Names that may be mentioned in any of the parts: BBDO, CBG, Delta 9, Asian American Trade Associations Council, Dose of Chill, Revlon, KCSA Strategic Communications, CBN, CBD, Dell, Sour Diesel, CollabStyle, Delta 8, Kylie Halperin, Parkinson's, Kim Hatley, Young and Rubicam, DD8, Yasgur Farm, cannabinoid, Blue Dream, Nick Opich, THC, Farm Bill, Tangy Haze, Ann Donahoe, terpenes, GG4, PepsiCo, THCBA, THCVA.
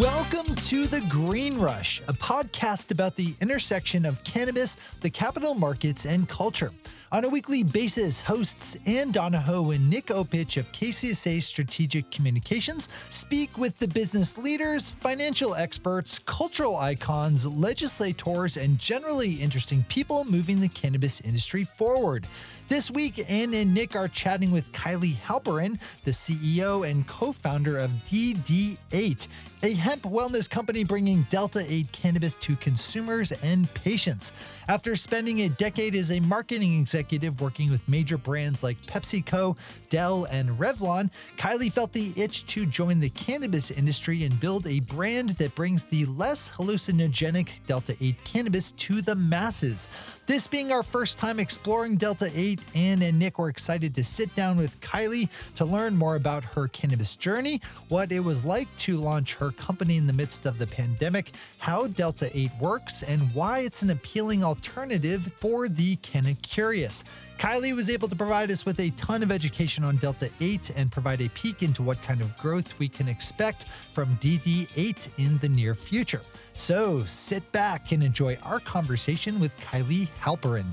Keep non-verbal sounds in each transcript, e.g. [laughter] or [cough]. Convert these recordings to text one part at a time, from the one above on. Welcome to The Green Rush, a podcast about the intersection of cannabis, the capital markets, and culture. On a weekly basis, hosts Ann Donahoe and Nick Opich of KCSA Strategic Communications speak with the business leaders, financial experts, cultural icons, legislators, and generally interesting people moving the cannabis industry forward. This week, Ann and Nick are chatting with Kylie Halperin, the CEO and co-founder of DD8, a hemp wellness company bringing Delta 8 cannabis to consumers and patients. After spending a decade as a marketing executive working with major brands like PepsiCo, Dell, and Revlon, Kylie felt the itch to join the cannabis industry and build a brand that brings the less hallucinogenic Delta 8 cannabis to the masses. This being our first time exploring Delta 8, Ann and Nick were excited to sit down with Kylie to learn more about her cannabis journey, what it was like to launch her company in the midst of the pandemic, how Delta 8 works, and why it's an appealing alternative for the canna curious. Kylie was able to provide us with a ton of education on Delta 8 and provide a peek into what kind of growth we can expect from DD8 in the near future. So sit back and enjoy our conversation with Kylie Halperin.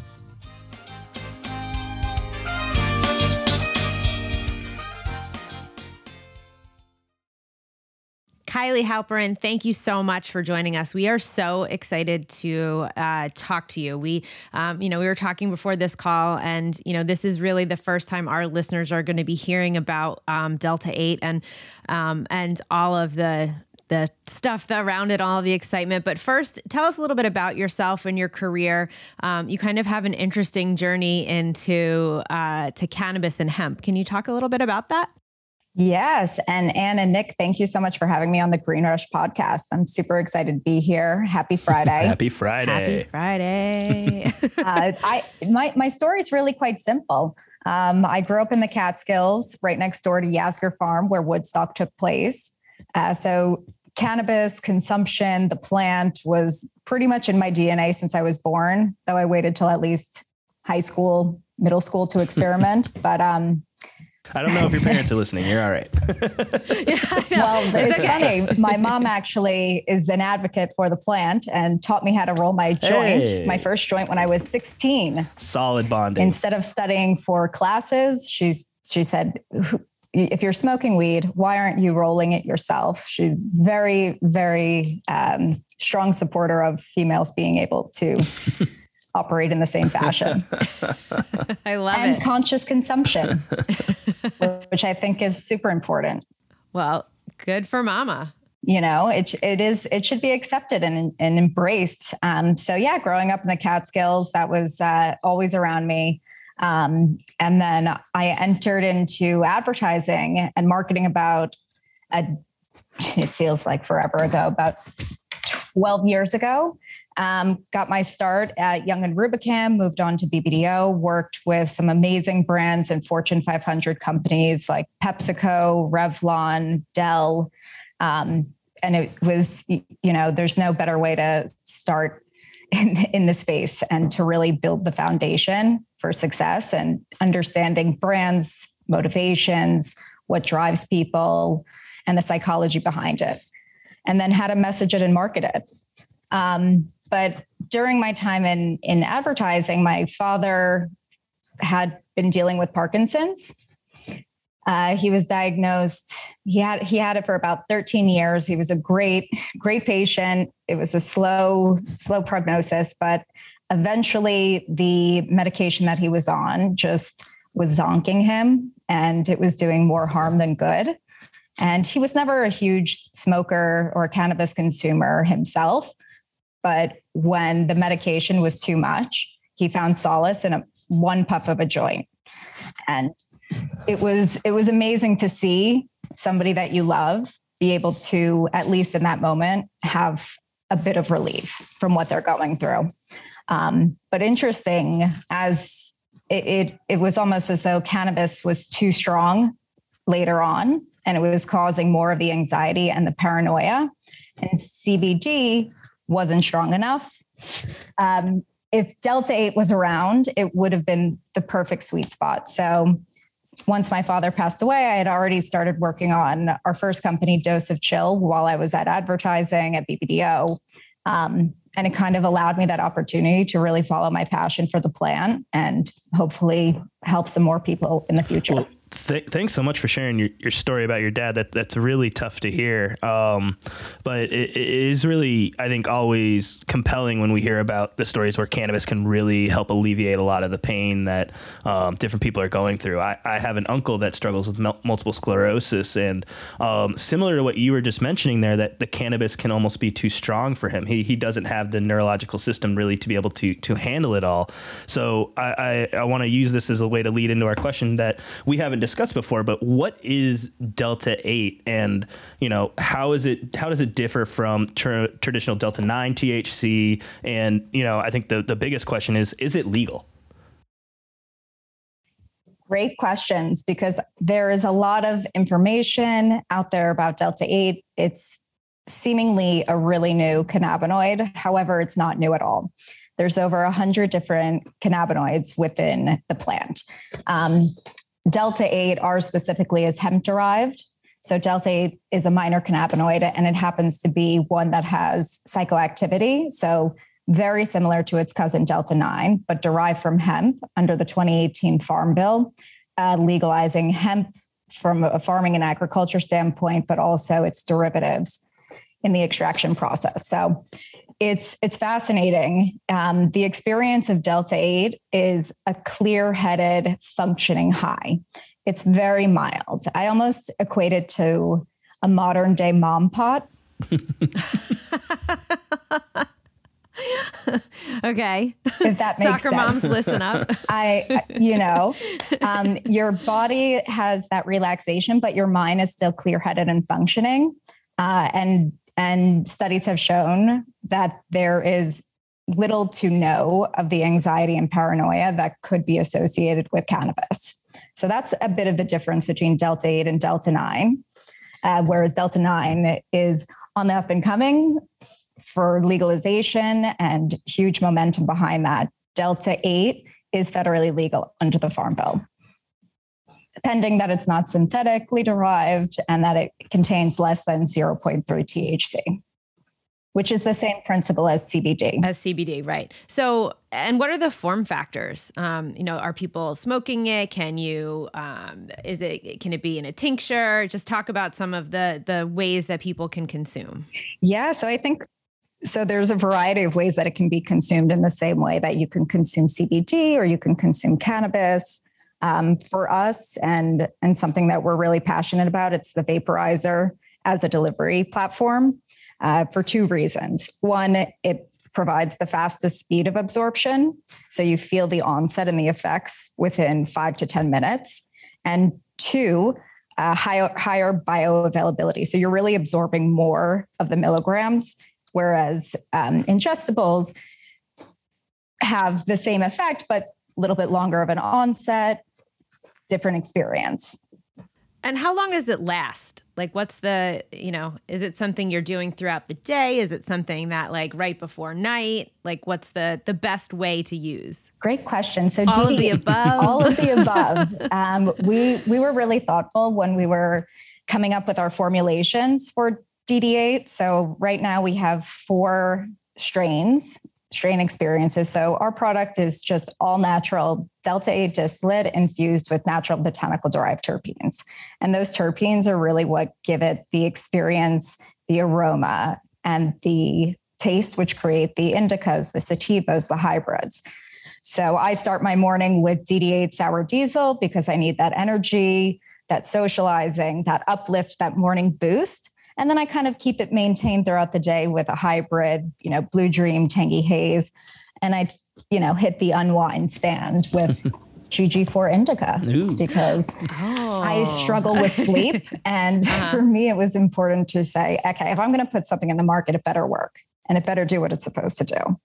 Kylie Halperin, thank you so much for joining us. We are so excited to talk to you. We were talking before this call, and this is really the first time our listeners are going to be hearing about Delta 8 and all of the stuff that rounded all the excitement. But first, tell us a little bit about yourself and your career. You kind of have an interesting journey into cannabis and hemp. Can you talk a little bit about that? Yes. And Ann and Nick, thank you so much for having me on the Green Rush podcast. I'm super excited to be here. Happy Friday. Happy Friday. My story is really quite simple. I grew up in the Catskills right next door to Yasgur Farm where Woodstock took place. So cannabis consumption, the plant was pretty much in my DNA since I was born, though I waited till at least high school, middle school to experiment. But, I don't know if your parents are listening. You're all right. Well, it's okay. Funny. My mom actually is an advocate for the plant and taught me how to roll my joint, my first joint when I was 16. Solid bonding. Instead of studying for classes, she said, if you're smoking weed, why aren't you rolling it yourself? She's very, very strong supporter of females being able to operate in the same fashion. I love it. And conscious consumption, which I think is super important. Well, good for mama. It should be accepted and embraced. Growing up in the Catskills, that was always around me. And then I entered into advertising and marketing it feels like forever ago, about 12 years ago. Got my start at Young and Rubicam, moved on to BBDO, worked with some amazing brands and Fortune 500 companies like PepsiCo, Revlon, Dell. And it was, there's no better way to start in the space and to really build the foundation for success and understanding brands, motivations, what drives people, and the psychology behind it, and then how to message it and market it. But during my time in advertising, my father had been dealing with Parkinson's. He was diagnosed. He had it for about 13 years. He was a great, great patient. It was a slow prognosis, but eventually the medication that he was on just was zonking him, and it was doing more harm than good. And he was never a huge smoker or cannabis consumer himself. But when the medication was too much, he found solace in one puff of a joint. And it was amazing to see somebody that you love be able to, at least in that moment, have a bit of relief from what they're going through. But interesting, as it was almost as though cannabis was too strong later on, and it was causing more of the anxiety and the paranoia. And CBD wasn't strong enough. If Delta 8 was around, it would have been the perfect sweet spot. So once my father passed away, I had already started working on our first company, Dose of Chill, while I was at advertising at BBDO. And it kind of allowed me that opportunity to really follow my passion for the plant and hopefully help some more people in the future. Well, thanks so much for sharing your story about your dad. That's really tough to hear. But it is really, I think, always compelling when we hear about the stories where cannabis can really help alleviate a lot of the pain that different people are going through. I have an uncle that struggles with multiple sclerosis, and similar to what you were just mentioning there, that the cannabis can almost be too strong for him. He doesn't have the neurological system really to be able to handle it all. So I want to use this as a way to lead into our question that we haven't discussed before, but what is Delta 8, and how does it differ from traditional Delta 9 THC? And I think the biggest question is it legal? Great questions, because there is a lot of information out there about Delta 8. It's seemingly a really new cannabinoid. However, it's not new at all. There's over 100 different cannabinoids within the plant. Delta 8, ours specifically, is hemp derived. So Delta 8 is a minor cannabinoid, and it happens to be one that has psychoactivity. So very similar to its cousin Delta 9, but derived from hemp under the 2018 Farm Bill, legalizing hemp from a farming and agriculture standpoint, but also its derivatives in the extraction process. So it's fascinating. The experience of Delta 8 is a clear-headed functioning high. It's very mild. I almost equate it to a modern day mom pot. Okay. If that makes sense. Soccer moms, listen up. Your body has that relaxation, but your mind is still clear-headed and functioning. And studies have shown that there is little to no of the anxiety and paranoia that could be associated with cannabis. So that's a bit of the difference between Delta 8 and Delta 9, whereas Delta 9 is on the up and coming for legalization and huge momentum behind that. Delta 8 is federally legal under the Farm Bill, pending that it's not synthetically derived and that it contains less than 0.3 THC, which is the same principle as CBD. As CBD, right. So, and what are the form factors? Are people smoking it? Can you, can it be in a tincture? Just talk about some of the ways that people can consume. Yeah. So I think, there's a variety of ways that it can be consumed in the same way that you can consume CBD or you can consume cannabis. For us, and something that we're really passionate about, it's the vaporizer as a delivery platform for two reasons. One, it provides the fastest speed of absorption, so you feel the onset and the effects within 5 to 10 minutes. And two, higher bioavailability. So you're really absorbing more of the milligrams, whereas ingestibles have the same effect, but a little bit longer of an onset. Different experience. And how long does it last? Like, what's the, is it something you're doing throughout the day? Is it something that right before night? Like, what's the best way to use? Great question. So all of the above. All of the above. We were really thoughtful when we were coming up with our formulations for DD8. So right now we have 4 strain experiences. So our product is just all natural Delta 8 distillate infused with natural botanical derived terpenes. And those terpenes are really what give it the experience, the aroma, and the taste, which create the indicas, the sativas, the hybrids. So I start my morning with DD8 Sour Diesel because I need that energy, that socializing, that uplift, that morning boost. And then I kind of keep it maintained throughout the day with a hybrid, Blue Dream, Tangy Haze. And I, hit the unwind stand with GG4 indica. Ooh. Because I struggle with sleep. And for me, it was important to say, okay, if I'm going to put something in the market, it better work and it better do what it's supposed to do.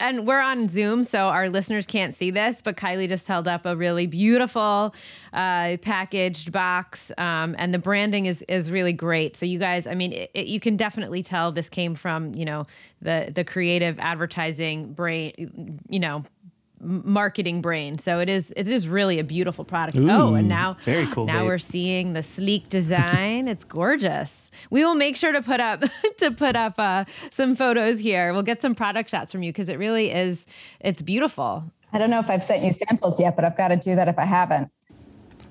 And we're on Zoom, so our listeners can't see this, but Kylie just held up a really beautiful packaged box, and the branding is really great. So you guys, you can definitely tell this came from the creative advertising brain, marketing brain. So it is really a beautiful product. Ooh, oh, and now very cool now vape. We're seeing the sleek design. It's gorgeous. We will make sure to put up some photos here. We'll get some product shots from you because it really is. It's beautiful. I don't know if I've sent you samples yet, but I've got to do that if I haven't.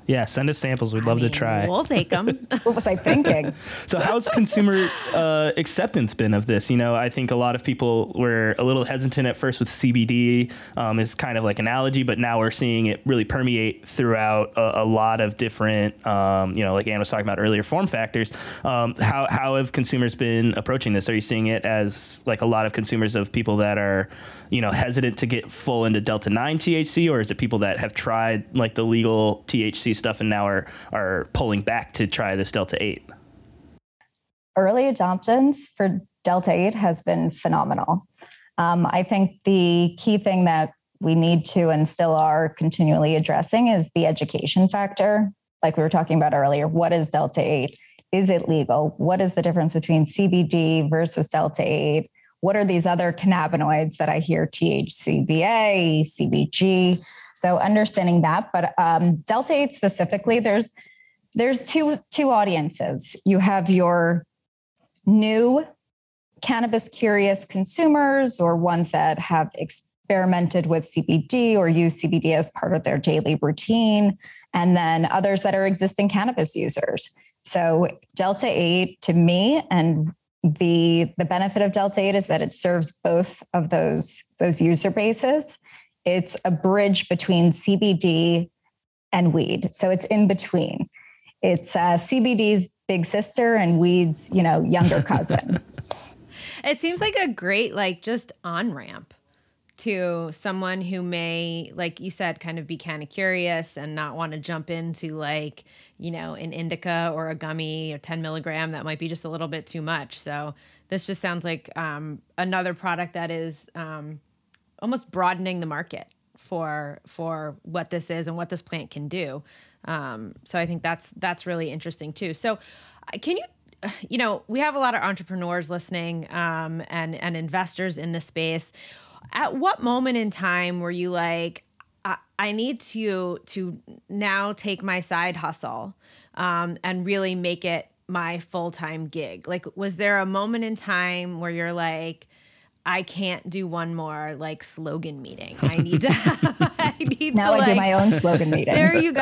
Yeah, send us samples. We'd love to try. We'll take them. What was I thinking? So how's consumer acceptance been of this? You know, I think a lot of people were a little hesitant at first with CBD. It's kind of like an allergy, but now we're seeing it really permeate throughout a lot of different, you know, like Anne was talking about earlier, form factors. How have consumers been approaching this? Are you seeing it as like a lot of consumers of people that are, you know, hesitant to get full into Delta 9 THC, or is it people that have tried like the legal THC stuff and now are pulling back to try this Delta 8? Early adoptions for Delta 8 has been phenomenal. I think the key thing that we need to and still are continually addressing is the education factor. Like we were talking about earlier, what is Delta 8? Is it legal? What is the difference between CBD versus Delta 8? What are these other cannabinoids that I hear THCBA, CBG? So understanding that, but Delta 8 specifically, there's two audiences. You have your new cannabis curious consumers or ones that have experimented with CBD or use CBD as part of their daily routine, and then others that are existing cannabis users. So Delta 8 to me, and the benefit of Delta 8 is that it serves both of those user bases. It's a bridge between CBD and weed. So it's in between. It's CBD's big sister and weed's, you know, younger cousin. It seems like a great, like, just on-ramp to someone who may, like you said, kind of be kind of curious and not want to jump into, like, you know, an indica or a gummy or 10 milligram. That might be just a little bit too much. So this just sounds like another product that is almost broadening the market for what this is and what this plant can do. So I think that's really interesting too. So can you know, we have a lot of entrepreneurs listening and investors in this space. At what moment in time were you like, I need to now take my side hustle and really make it my full-time gig? Like, was there a moment in time where you're like, I can't do one more like slogan meeting. I need to do my own slogan meeting. There you go.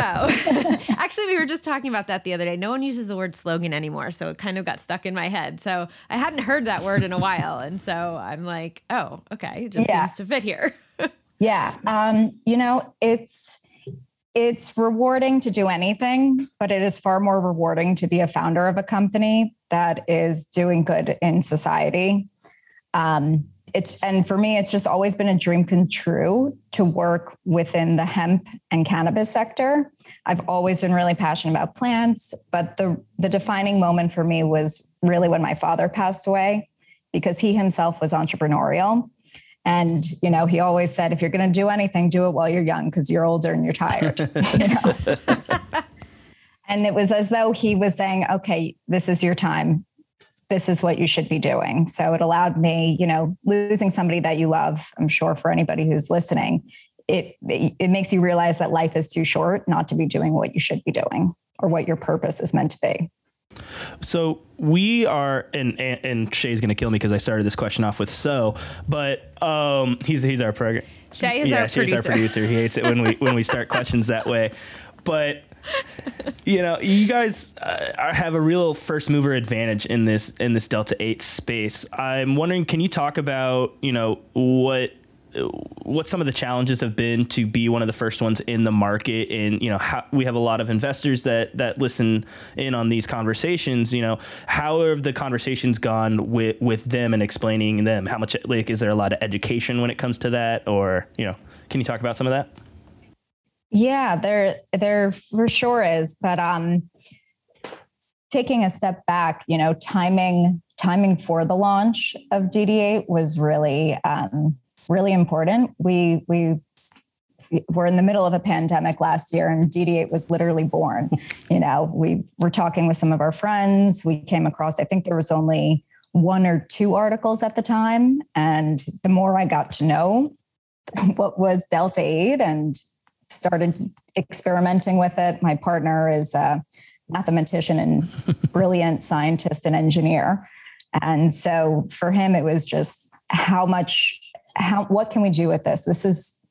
Actually, we were just talking about that the other day. No one uses the word slogan anymore. So it kind of got stuck in my head. So I hadn't heard that word in a while. And so I'm like, oh, okay. It just seems to fit here. Yeah. You know, it's rewarding to do anything, but it is far more rewarding to be a founder of a company that is doing good in society. And for me, it's just always been a dream come true to work within the hemp and cannabis sector. I've always been really passionate about plants, but the defining moment for me was really when my father passed away, because he himself was entrepreneurial. And, you know, he always said, if you're going to do anything, do it while you're young, because you're older and you're tired. You know? [laughs] And it was as though he was saying, okay, this is your time. This is what you should be doing. So it allowed me, you know, losing somebody that you love, I'm sure for anybody who's listening, it makes you realize that life is too short not to be doing what you should be doing or what your purpose is meant to be. So we are, and Shay's going to kill me because I started this question off with so, but he's our program. Shay is our producer. Shay's our producer. He hates it when we start questions that way. But you know, you guys have a real first mover advantage in this Delta 8 space. I'm wondering, can you talk about, you know, what some of the challenges have been to be one of the first ones in the market? And, you know, how, we have a lot of investors that listen in on these conversations. You know, how have the conversations gone with them and explaining them? How much, like, is there a lot of education when it comes to that? Or, you know, can you talk about some of that? Yeah, there for sure is. But taking a step back, you know, timing for the launch of DD8 was really, really important. We were in the middle of a pandemic last year, and DD8 was literally born. You know, we were talking with some of our friends. We came across, I think there was only one or two articles at the time. And the more I got to know what was Delta 8 and started experimenting with it. My partner is a mathematician and brilliant scientist and engineer. And so for him, it was just what can we do with this?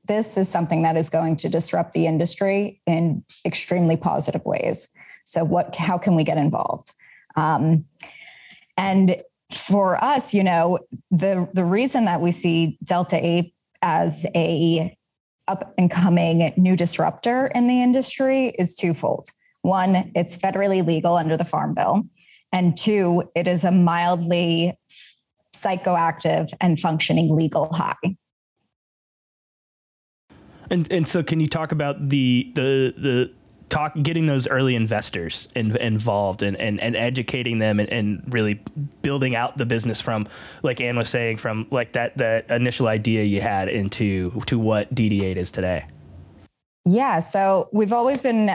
This is something that is going to disrupt the industry in extremely positive ways. So how can we get involved? And for us, the reason that we see Delta 8 as a up and coming new disruptor in the industry is twofold. One, it's federally legal under the Farm Bill. And two, it is a mildly psychoactive and functioning legal high. And so can you talk about getting those early investors involved and educating them and really building out the business from, like Ann was saying, from like that initial idea you had into what DD8 is today? Yeah. So we've always been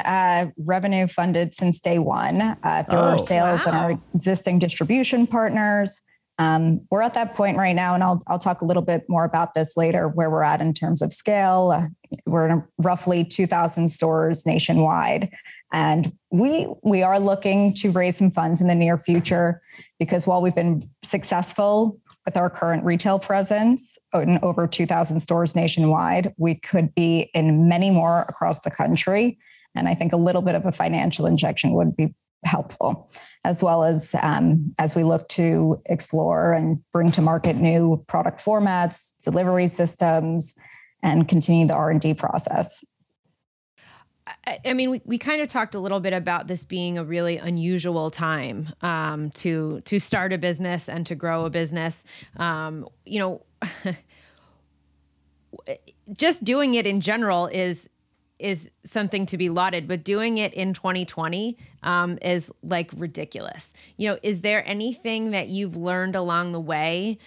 revenue funded since day one through our sales and our existing distribution partners. We're at that point right now, and I'll talk a little bit more about this later, where we're at in terms of scale. We're in roughly 2,000 stores nationwide, and we are looking to raise some funds in the near future, because while we've been successful with our current retail presence in over 2,000 stores nationwide, we could be in many more across the country. And I think a little bit of a financial injection would be helpful, as well as we look to explore and bring to market new product formats, delivery systems, and continue the R&D process. I mean, we kind of talked a little bit about this being a really unusual time to start a business and to grow a business. Just doing it in general is something to be lauded, but doing it in 2020 is like ridiculous. Is there anything that you've learned along the way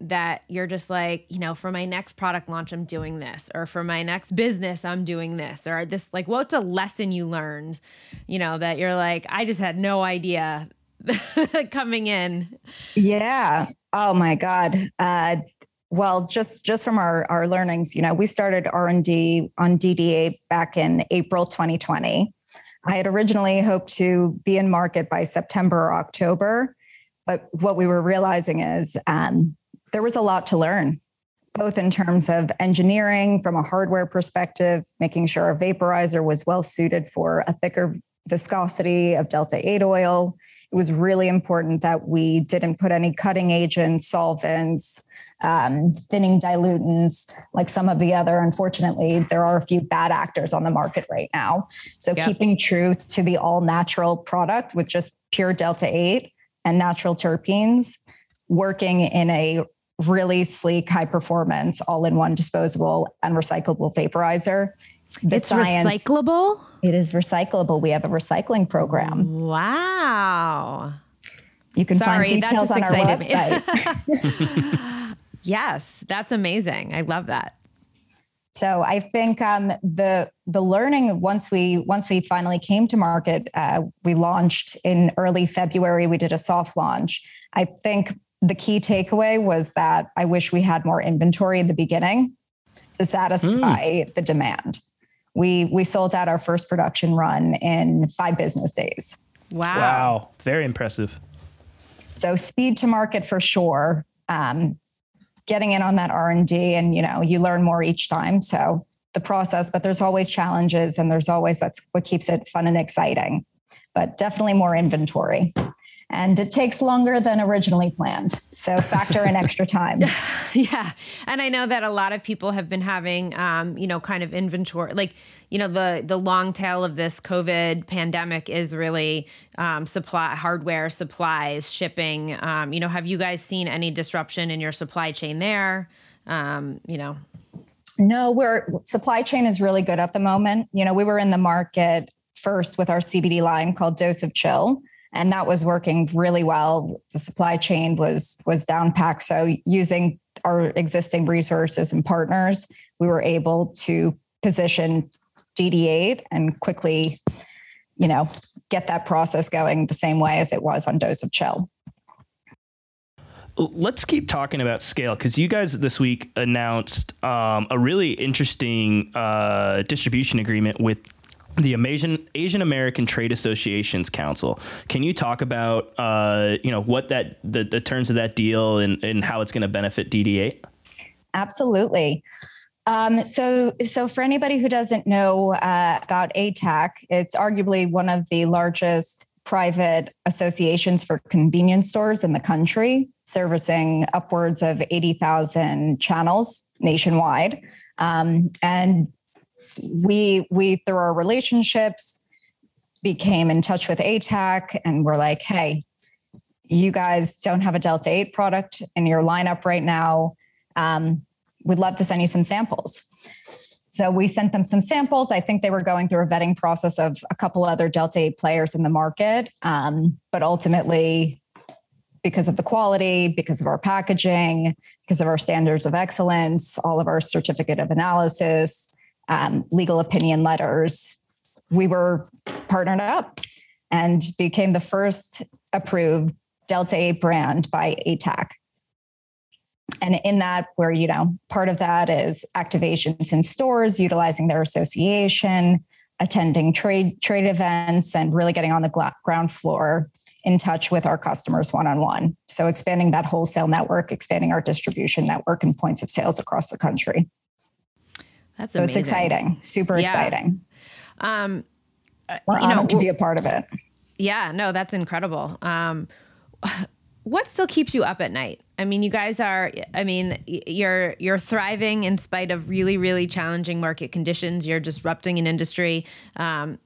that you're just like, for my next product launch, I'm doing this, or for my next business, I'm doing this, or this, like, what's a lesson you learned, that you're like, I just had no idea coming in? Yeah. Oh my God. Well, just from our learnings, we started R&D on DD8 back in April 2020. I had originally hoped to be in market by September or October, but what we were realizing is there was a lot to learn, both in terms of engineering from a hardware perspective, making sure our vaporizer was well suited for a thicker viscosity of Delta 8 oil. It was really important that we didn't put any cutting agents, solvents, thinning dilutants, like some of the other. Unfortunately, there are a few bad actors on the market right now. So Keeping true to the all natural product with just pure Delta 8 and natural terpenes, working in a really sleek, high performance, all in one disposable and recyclable vaporizer. It's recyclable? It is recyclable. We have a recycling program. Wow. You can find details on our website. Yes, that's amazing. I love that. So I think the learning, once we finally came to market, we launched in early February. We did a soft launch. I think the key takeaway was that I wish we had more inventory in the beginning to satisfy the demand. We sold out our first production run in 5 business days. Wow. Very impressive. So speed to market for sure. Getting in on that R&D, and you learn more each time. So the process, but there's always challenges, and there's always, that's what keeps it fun and exciting, but definitely more inventory. And it takes longer than originally planned. So factor in extra time. Yeah. And I know that a lot of people have been having, kind of inventory, like, the long tail of this COVID pandemic is really supply, hardware, supplies, shipping. Have you guys seen any disruption in your supply chain there? No, supply chain is really good at the moment. We were in the market first with our CBD line called Dose of Chill, and that was working really well. The supply chain was down packed. So using our existing resources and partners, we were able to position DD8 and quickly, get that process going the same way as it was on Dose of Chill. let's keep talking about scale, because you guys this week announced a really interesting distribution agreement with the Asian American Trade Associations Council. Can you talk about what that the terms of that deal and how it's going to benefit DD8? Absolutely. So for anybody who doesn't know about ATAC, it's arguably one of the largest private associations for convenience stores in the country, servicing upwards of 80,000 channels nationwide. And we, through our relationships, became in touch with ATAC, and we're like, hey, you guys don't have a Delta 8 product in your lineup right now. We'd love to send you some samples. So we sent them some samples. I think they were going through a vetting process of a couple other Delta 8 players in the market. But ultimately, because of the quality, because of our packaging, because of our standards of excellence, all of our certificate of analysis, legal opinion letters, we were partnered up and became the first approved Delta 8 brand by ATAC. And in that, where, part of that is activations in stores, utilizing their association, attending trade events, and really getting on the ground floor in touch with our customers one-on-one. So expanding that wholesale network, expanding our distribution network and points of sales across the country. That's amazing. So it's exciting, super exciting. We're honored to be a part of it. Yeah, no, that's incredible. What still keeps you up at night? I mean, you guys are, you're thriving in spite of really, really challenging market conditions. You're disrupting an industry.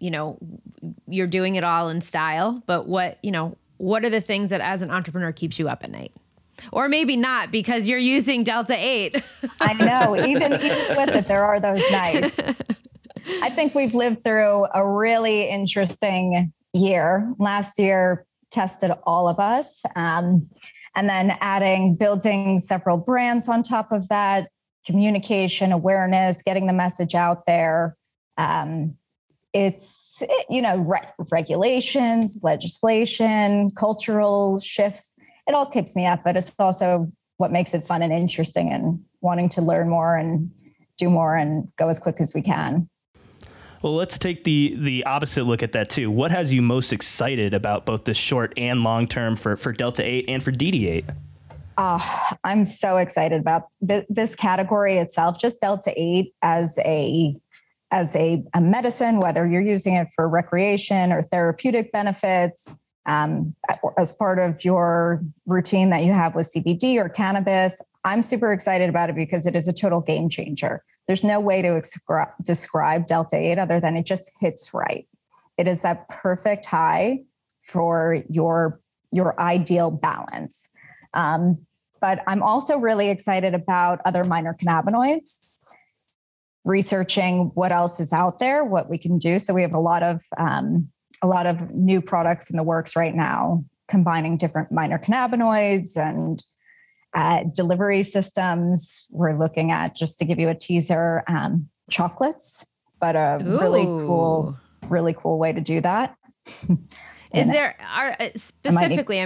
You're doing it all in style, but what are the things that as an entrepreneur keeps you up at night? Or maybe not, because you're using Delta 8. I know, even with it, there are those nights. I think we've lived through a really interesting year. Last year tested all of us. And then building several brands on top of that, communication, awareness, getting the message out there. It's, regulations, legislation, cultural shifts. It all keeps me up, but it's also what makes it fun and interesting and wanting to learn more and do more and go as quick as we can. Well, let's take the opposite look at that too. What has you most excited about both the short and long term for Delta 8 and for DD8? Oh, I'm so excited about this category itself. Just Delta 8 as a medicine, whether you're using it for recreation or therapeutic benefits, as part of your routine that you have with CBD or cannabis. I'm super excited about it because it is a total game changer. There's no way to describe Delta 8 other than it just hits right. It is that perfect high for your ideal balance. But I'm also really excited about other minor cannabinoids, researching what else is out there, what we can do. So we have a lot of new products in the works right now, combining different minor cannabinoids and delivery systems. We're looking at, just to give you a teaser, chocolates, but a Ooh. really cool way to do that. Is there specifically?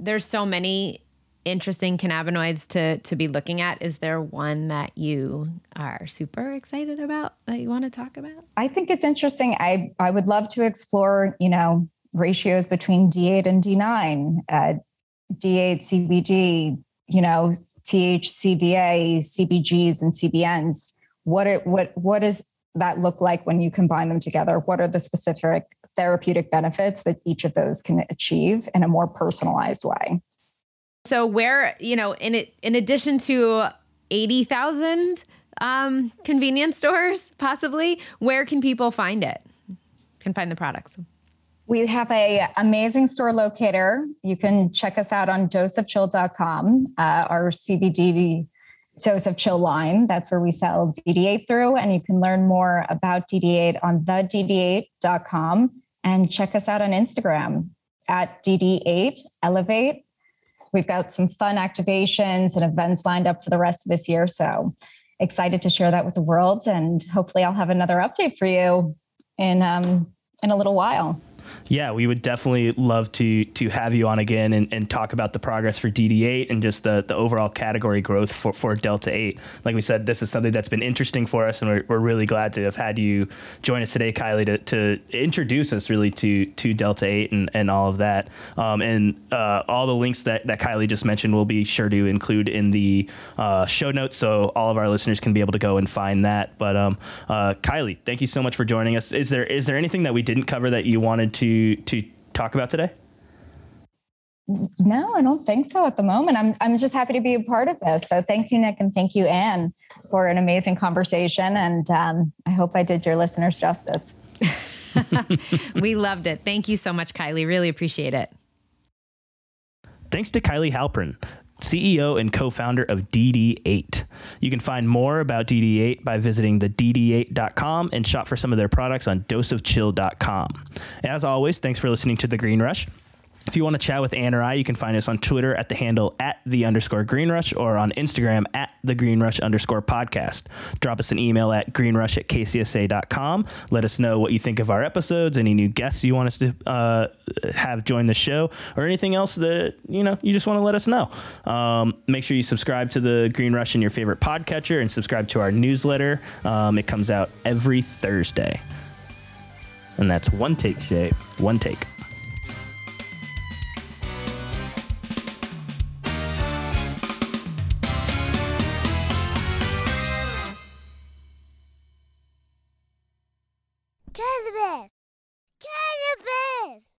There's so many interesting cannabinoids to be looking at. Is there one that you are super excited about that you want to talk about? I think it's interesting. I would love to explore, ratios between D8 and D9, D8, CBD, THCVA, CBGs and CBNs. What does that look like when you combine them together? What are the specific therapeutic benefits that each of those can achieve in a more personalized way? So where, in addition to 80,000 convenience stores, possibly, where can people find it? Can find the products? We have an amazing store locator. You can check us out on doseofchill.com, our CBD Dose of Chill line. That's where we sell DD8 through. And you can learn more about DD8 on thedd8.com and check us out on Instagram at DD8 Elevate. We've got some fun activations and events lined up for the rest of this year. So excited to share that with the world. And hopefully I'll have another update for you in a little while. Yeah, we would definitely love to have you on again and talk about the progress for DD8 and just the overall category growth for Delta 8. Like we said, this is something that's been interesting for us, and we're really glad to have had you join us today, Kylie, to introduce us really to Delta 8 and all of that. And all the links that Kylie just mentioned will be sure to include in the show notes, so all of our listeners can be able to go and find that. But Kylie, thank you so much for joining us. Is there anything that we didn't cover that you wanted to talk about today? No, I don't think so at the moment. I'm just happy to be a part of this. So thank you, Nick, and thank you, Anne, for an amazing conversation. And I hope I did your listeners justice. We loved it. Thank you so much, Kylie. Really appreciate it. Thanks to Kylie Halperin, CEO and co-founder of DD8. You can find more about DD8 by visiting the DD8.com and shop for some of their products on doseofchill.com. As always, thanks for listening to The Green Rush. If you want to chat with Anne or I, you can find us on Twitter at the handle @_Green Rush or on Instagram @TheGreenRush_podcast. Drop us an email at greenrush@kcsa.com. Let us know what you think of our episodes, any new guests you want us to have join the show, or anything else that you just want to let us know. Make sure you subscribe to The Green Rush in your favorite podcatcher and subscribe to our newsletter. It comes out every Thursday. And that's One Take today. One Take.